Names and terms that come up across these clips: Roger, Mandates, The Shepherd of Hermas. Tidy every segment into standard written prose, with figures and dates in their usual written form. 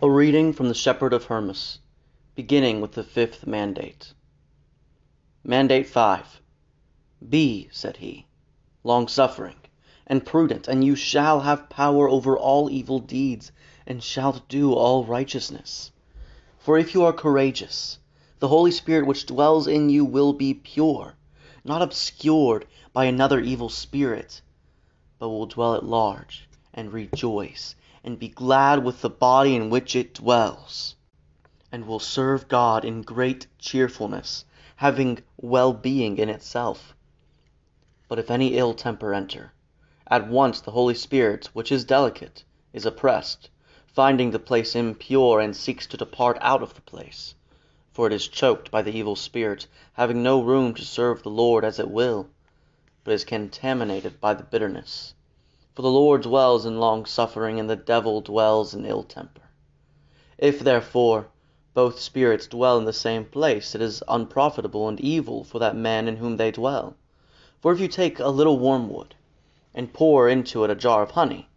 A reading from The Shepherd of Hermas, beginning with the fifth mandate. Mandate 5. Be, said he, long-suffering and prudent, and you shall have power over all evil deeds, and shalt do all righteousness. For if you are courageous, the Holy Spirit which dwells in you will be pure, not obscured by another evil spirit, but will dwell at large and rejoice and be glad with the body in which it dwells, and will serve God in great cheerfulness, having well-being in itself. But if any ill temper enter, at once the Holy Spirit, which is delicate, is oppressed, finding the place impure, and seeks to depart out of the place. For it is choked by the evil spirit, having no room to serve the Lord as it will, but is contaminated by the bitterness. For the Lord dwells in long-suffering, and the devil dwells in ill-temper. If, therefore, both spirits dwell in the same place, it is unprofitable and evil for that man in whom they dwell. For if you take a little wormwood, and pour into it a jar of honey,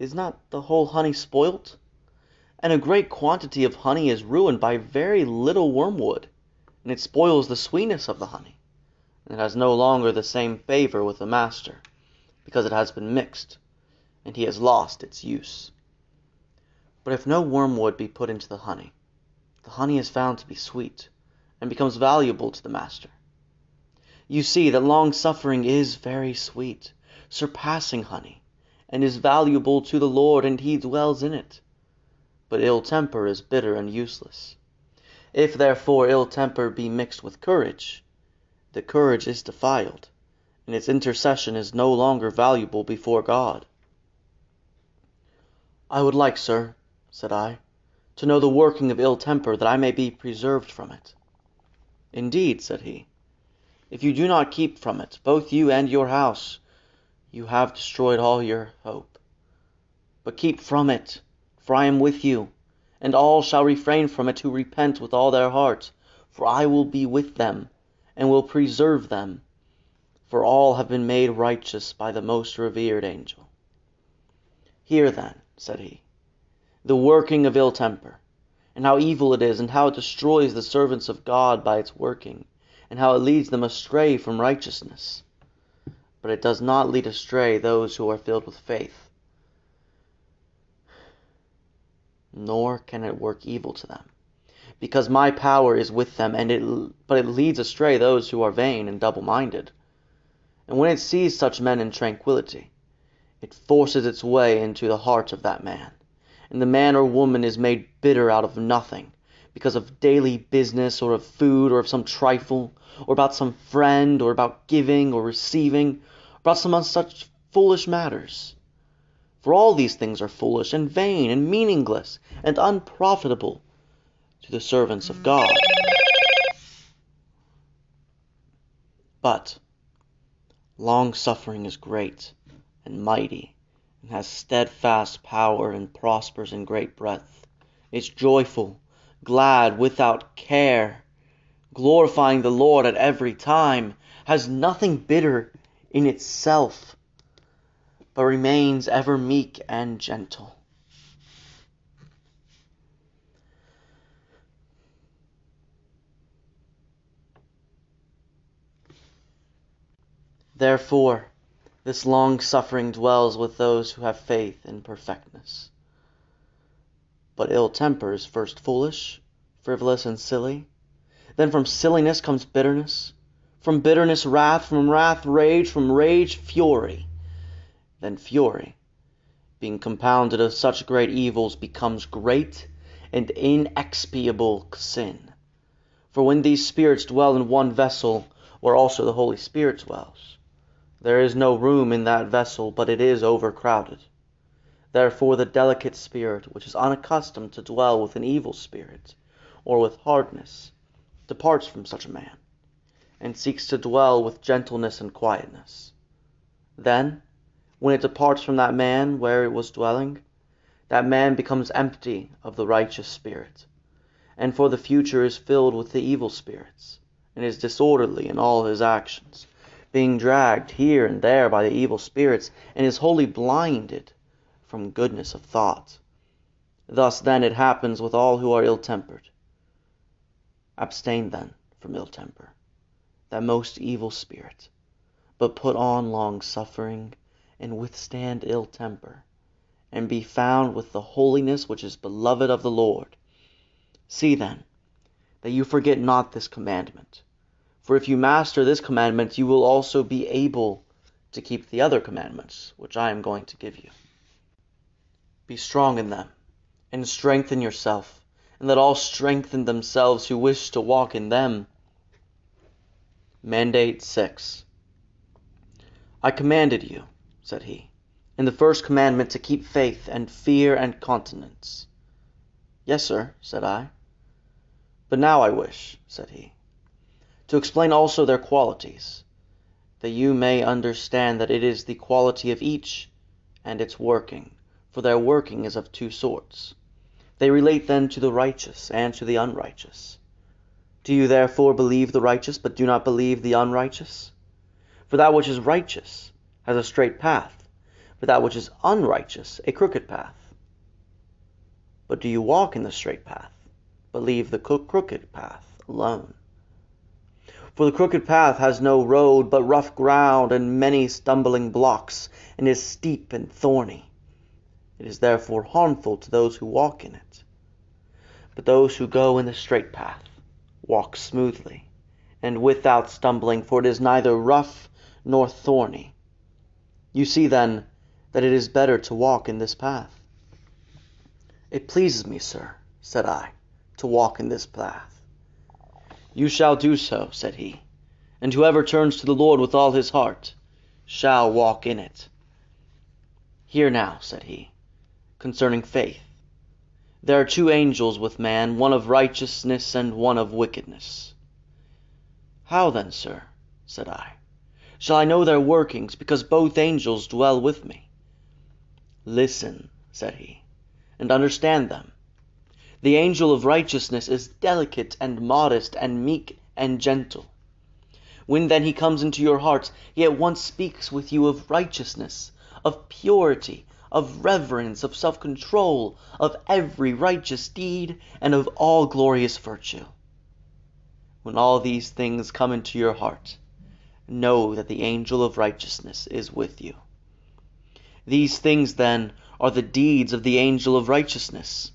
is not the whole honey spoilt? And a great quantity of honey is ruined by very little wormwood, and it spoils the sweetness of the honey, and it has no longer the same favor with the master, because it has been mixed, and he has lost its use. But if no wormwood be put into the honey is found to be sweet, and becomes valuable to the master. You see that long-suffering is very sweet, surpassing honey, and is valuable to the Lord, and he dwells in it. But ill-temper is bitter and useless. If therefore ill-temper be mixed with courage, the courage is defiled, and its intercession is no longer valuable before God. I would like, sir, said I, to know the working of ill-temper, that I may be preserved from it. Indeed, said he, if you do not keep from it, both you and your house, you have destroyed all your hope. But keep from it, for I am with you, and all shall refrain from it who repent with all their heart, for I will be with them, and will preserve them. For all have been made righteous by the most revered angel. Hear then, said he, the working of ill-temper, and how evil it is, and how it destroys the servants of God by its working, and how it leads them astray from righteousness. But it does not lead astray those who are filled with faith, nor can it work evil to them, because my power is with them, but it leads astray those who are vain and double-minded. And when it sees such men in tranquility, it forces its way into the heart of that man. And the man or woman is made bitter out of nothing, because of daily business, or of food, or of some trifle, or about some friend, or about giving, or receiving, or about some such foolish matters. For all these things are foolish, and vain, and meaningless, and unprofitable to the servants of God. But long-suffering is great and mighty, and has steadfast power, and prospers in great breadth. Is joyful, glad, without care, glorifying the Lord at every time, has nothing bitter in itself, but remains ever meek and gentle. Therefore, this long-suffering dwells with those who have faith in perfectness. But ill-temper is first foolish, frivolous, and silly. Then from silliness comes bitterness. From bitterness, wrath. From wrath, rage. From rage, fury. Then fury, being compounded of such great evils, becomes great and inexpiable sin. For when these spirits dwell in one vessel, where also the Holy Spirit dwells, there is no room in that vessel, but it is overcrowded. Therefore the delicate spirit, which is unaccustomed to dwell with an evil spirit, or with hardness, departs from such a man, and seeks to dwell with gentleness and quietness. Then, when it departs from that man where it was dwelling, that man becomes empty of the righteous spirit, and for the future is filled with the evil spirits, and is disorderly in all his actions, being dragged here and there by the evil spirits, and is wholly blinded from goodness of thought. Thus then it happens with all who are ill-tempered. Abstain then from ill-temper, that most evil spirit, but put on long-suffering, and withstand ill-temper, and be found with the holiness which is beloved of the Lord. See then, that you forget not this commandment. For if you master this commandment, you will also be able to keep the other commandments, which I am going to give you. Be strong in them, and strengthen yourself, and let all strengthen themselves who wish to walk in them. Mandate 6. I commanded you, said he, in the first commandment to keep faith and fear and continence. Yes, sir, said I. But now I wish, said he, to explain also their qualities, that you may understand that it is the quality of each and its working, for their working is of two sorts. They relate then to the righteous and to the unrighteous. Do you therefore believe the righteous, but do not believe the unrighteous? For that which is righteous has a straight path, but that which is unrighteous a crooked path. But do you walk in the straight path, but leave the crooked path alone? For the crooked path has no road, but rough ground and many stumbling blocks, and is steep and thorny. It is therefore harmful to those who walk in it. But those who go in the straight path walk smoothly, and without stumbling, for it is neither rough nor thorny. You see then that it is better to walk in this path. It pleases me, sir, said I, to walk in this path. You shall do so, said he, and whoever turns to the Lord with all his heart shall walk in it. Hear now, said he, concerning faith. There are two angels with man, one of righteousness and one of wickedness. How then, sir, said I, shall I know their workings, because both angels dwell with me? Listen, said he, and understand them. The angel of righteousness is delicate and modest and meek and gentle. When then he comes into your hearts, he at once speaks with you of righteousness, of purity, of reverence, of self-control, of every righteous deed, and of all glorious virtue. When all these things come into your heart, know that the angel of righteousness is with you. These things, then, are the deeds of the angel of righteousness.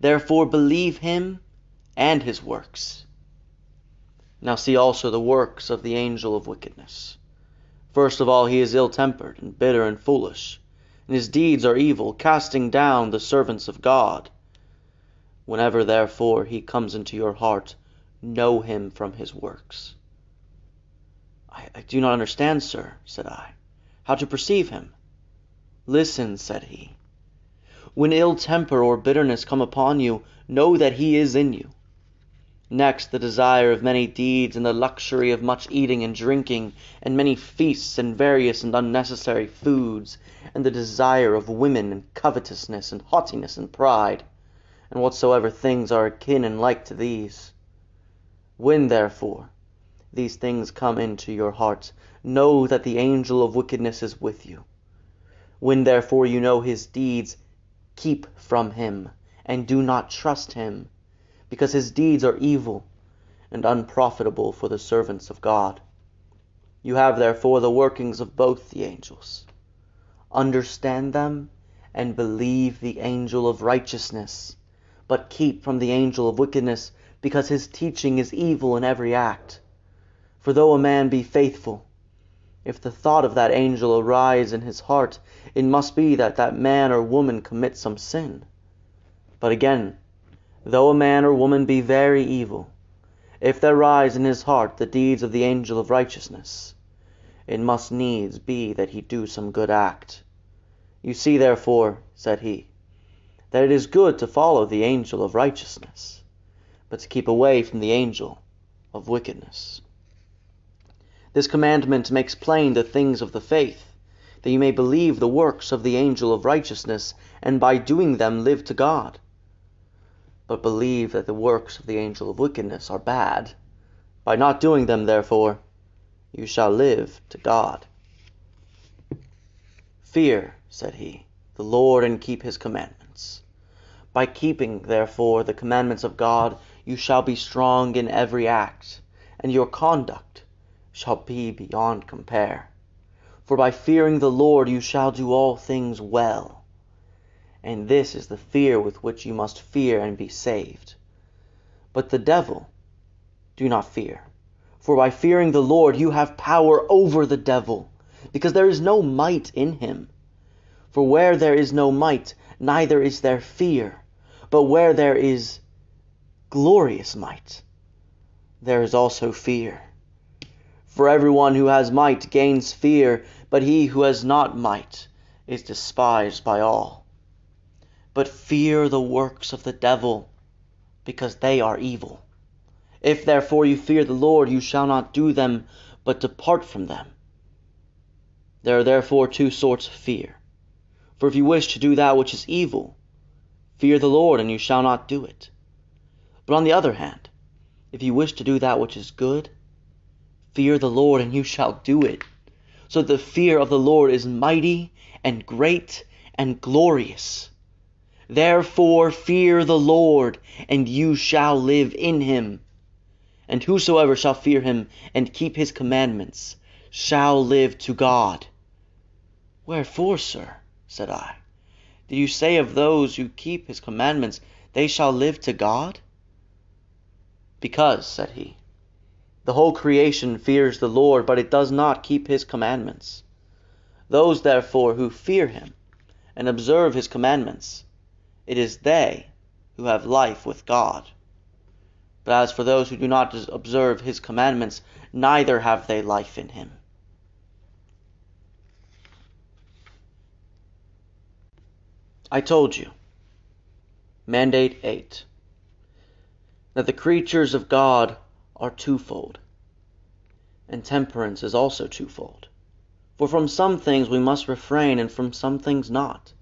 Therefore believe him and his works. Now see also the works of the angel of wickedness. First of all, he is ill-tempered and bitter and foolish, and his deeds are evil, casting down the servants of God. Whenever, therefore, he comes into your heart, know him from his works. I do not understand, sir, said I, how to perceive him. Listen, said he. When ill-temper or bitterness come upon you, know that he is in you. Next, the desire of many deeds and the luxury of much eating and drinking and many feasts and various and unnecessary foods and the desire of women and covetousness and haughtiness and pride and whatsoever things are akin and like to these. When, therefore, these things come into your hearts, know that the angel of wickedness is with you. When, therefore, you know his deeds, keep from him, and do not trust him, because his deeds are evil and unprofitable for the servants of God. You have therefore the workings of both the angels. Understand them, and believe the angel of righteousness, but keep from the angel of wickedness, because his teaching is evil in every act. For though a man be faithful, if the thought of that angel arise in his heart, it must be that that man or woman commits some sin. But again, though a man or woman be very evil, if there rise in his heart the deeds of the angel of righteousness, it must needs be that he do some good act. You see, therefore, said he, that it is good to follow the angel of righteousness, but to keep away from the angel of wickedness. This commandment makes plain the things of the faith, that you may believe the works of the angel of righteousness, and by doing them live to God. But believe that the works of the angel of wickedness are bad. By not doing them, therefore, you shall live to God. Fear, said he, the Lord, and keep his commandments. By keeping, therefore, the commandments of God, you shall be strong in every act, and your conduct shall be beyond compare. For by fearing the Lord you shall do all things well. And this is the fear with which you must fear and be saved. But the devil, do not fear. For by fearing the Lord you have power over the devil, because there is no might in him. For where there is no might, neither is there fear. But where there is glorious might, there is also fear. For everyone who has might gains fear, but he who has not might is despised by all. But fear the works of the devil, because they are evil. If therefore you fear the Lord, you shall not do them, but depart from them. There are therefore two sorts of fear. For if you wish to do that which is evil, fear the Lord, and you shall not do it. But on the other hand, if you wish to do that which is good, fear the Lord, and you shall do it. So the fear of the Lord is mighty and great and glorious. Therefore fear the Lord, and you shall live in him. And whosoever shall fear him and keep his commandments shall live to God. Wherefore, sir, said I, do you say of those who keep his commandments, they shall live to God? Because, said he, the whole creation fears the Lord, but it does not keep his commandments. Those, therefore, who fear him and observe his commandments, it is they who have life with God. But as for those who do not observe his commandments, neither have they life in him. I told you, Mandate 8, that the creatures of God are twofold, and temperance is also twofold. For from some things we must refrain, and from some things not.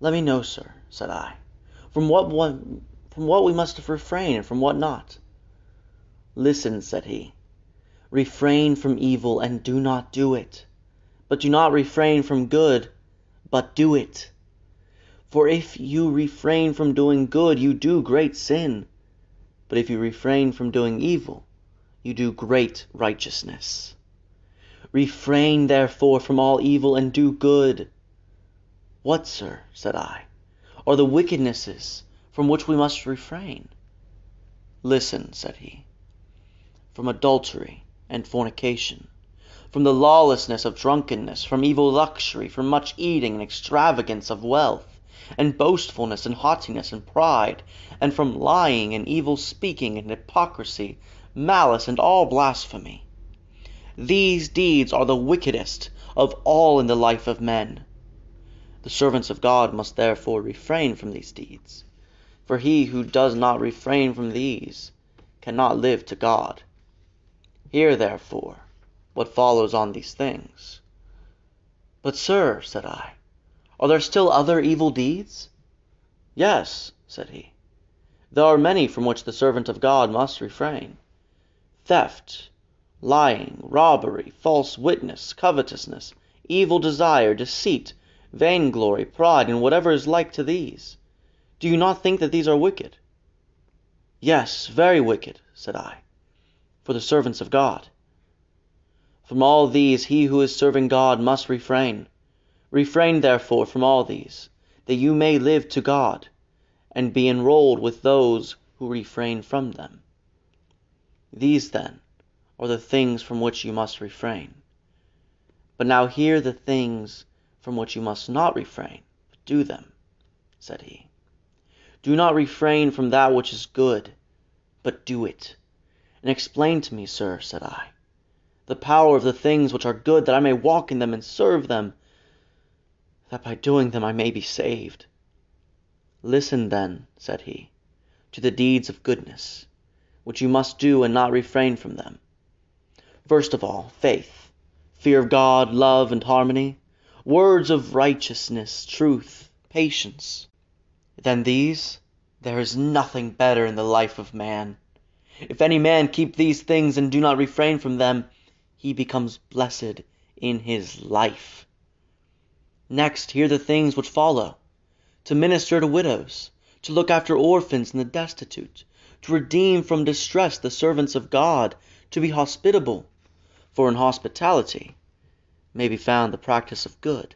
Let me know, sir, said I, from what we must refrain, and from what not. Listen, said he, refrain from evil, and do not do it. But do not refrain from good, but do it. For if you refrain from doing good, you do great sin. But if you refrain from doing evil, you do great righteousness. Refrain, therefore, from all evil, and do good. What, sir, said I, are the wickednesses from which we must refrain? Listen, said he, from adultery and fornication, from the lawlessness of drunkenness, from evil luxury, from much eating and extravagance of wealth, and boastfulness and haughtiness and pride, and from lying and evil speaking and hypocrisy, malice and all blasphemy. These deeds are the wickedest of all in the life of men. The servants of God must therefore refrain from these deeds. For he who does not refrain from these cannot live to God. Hear, therefore, what follows on these things. But, sir, said I, are there still other evil deeds? Yes, said he. There are many from which the servant of God must refrain. Theft, lying, robbery, false witness, covetousness, evil desire, deceit, vainglory, pride, and whatever is like to these. Do you not think that these are wicked? Yes, very wicked, said I, for the servants of God. From all these he who is serving God must refrain. Refrain, therefore, from all these, that you may live to God, and be enrolled with those who refrain from them. These, then, are the things from which you must refrain. But now hear the things from which you must not refrain, but do them, said he. Do not refrain from that which is good, but do it. And explain to me, sir, said I, the power of the things which are good, that I may walk in them and serve them, that by doing them I may be saved. Listen then, said he, to the deeds of goodness, which you must do and not refrain from them. First of all, faith, fear of God, love and harmony, words of righteousness, truth, patience. Than these, there is nothing better in the life of man. If any man keep these things and do not refrain from them, he becomes blessed in his life. Next, hear the things which follow. To minister to widows, to look after orphans and the destitute, to redeem from distress the servants of God, to be hospitable, for in hospitality may be found the practice of good,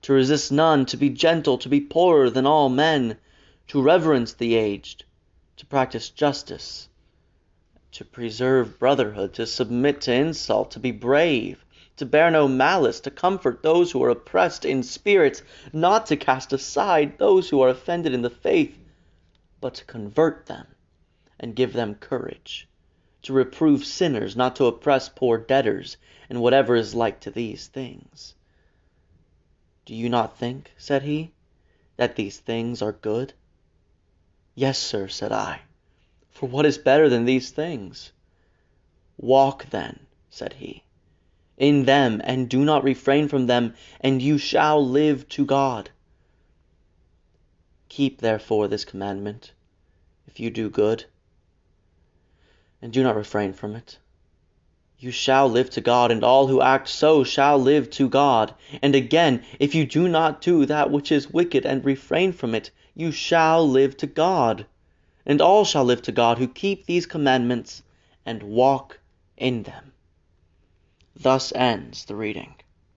to resist none, to be gentle, to be poorer than all men, to reverence the aged, to practice justice, to preserve brotherhood, to submit to insult, to be brave, to bear no malice, to comfort those who are oppressed in spirit, not to cast aside those who are offended in the faith, but to convert them and give them courage, to reprove sinners, not to oppress poor debtors, and whatever is like to these things. Do you not think, said he, that these things are good? Yes, sir, said I. For what is better than these things? Walk then, said he, in them, and do not refrain from them, and you shall live to God. Keep therefore this commandment, if you do good, and do not refrain from it. You shall live to God, and all who act so shall live to God. And again, if you do not do that which is wicked and refrain from it, you shall live to God. And all shall live to God who keep these commandments and walk in them. Thus ends the reading.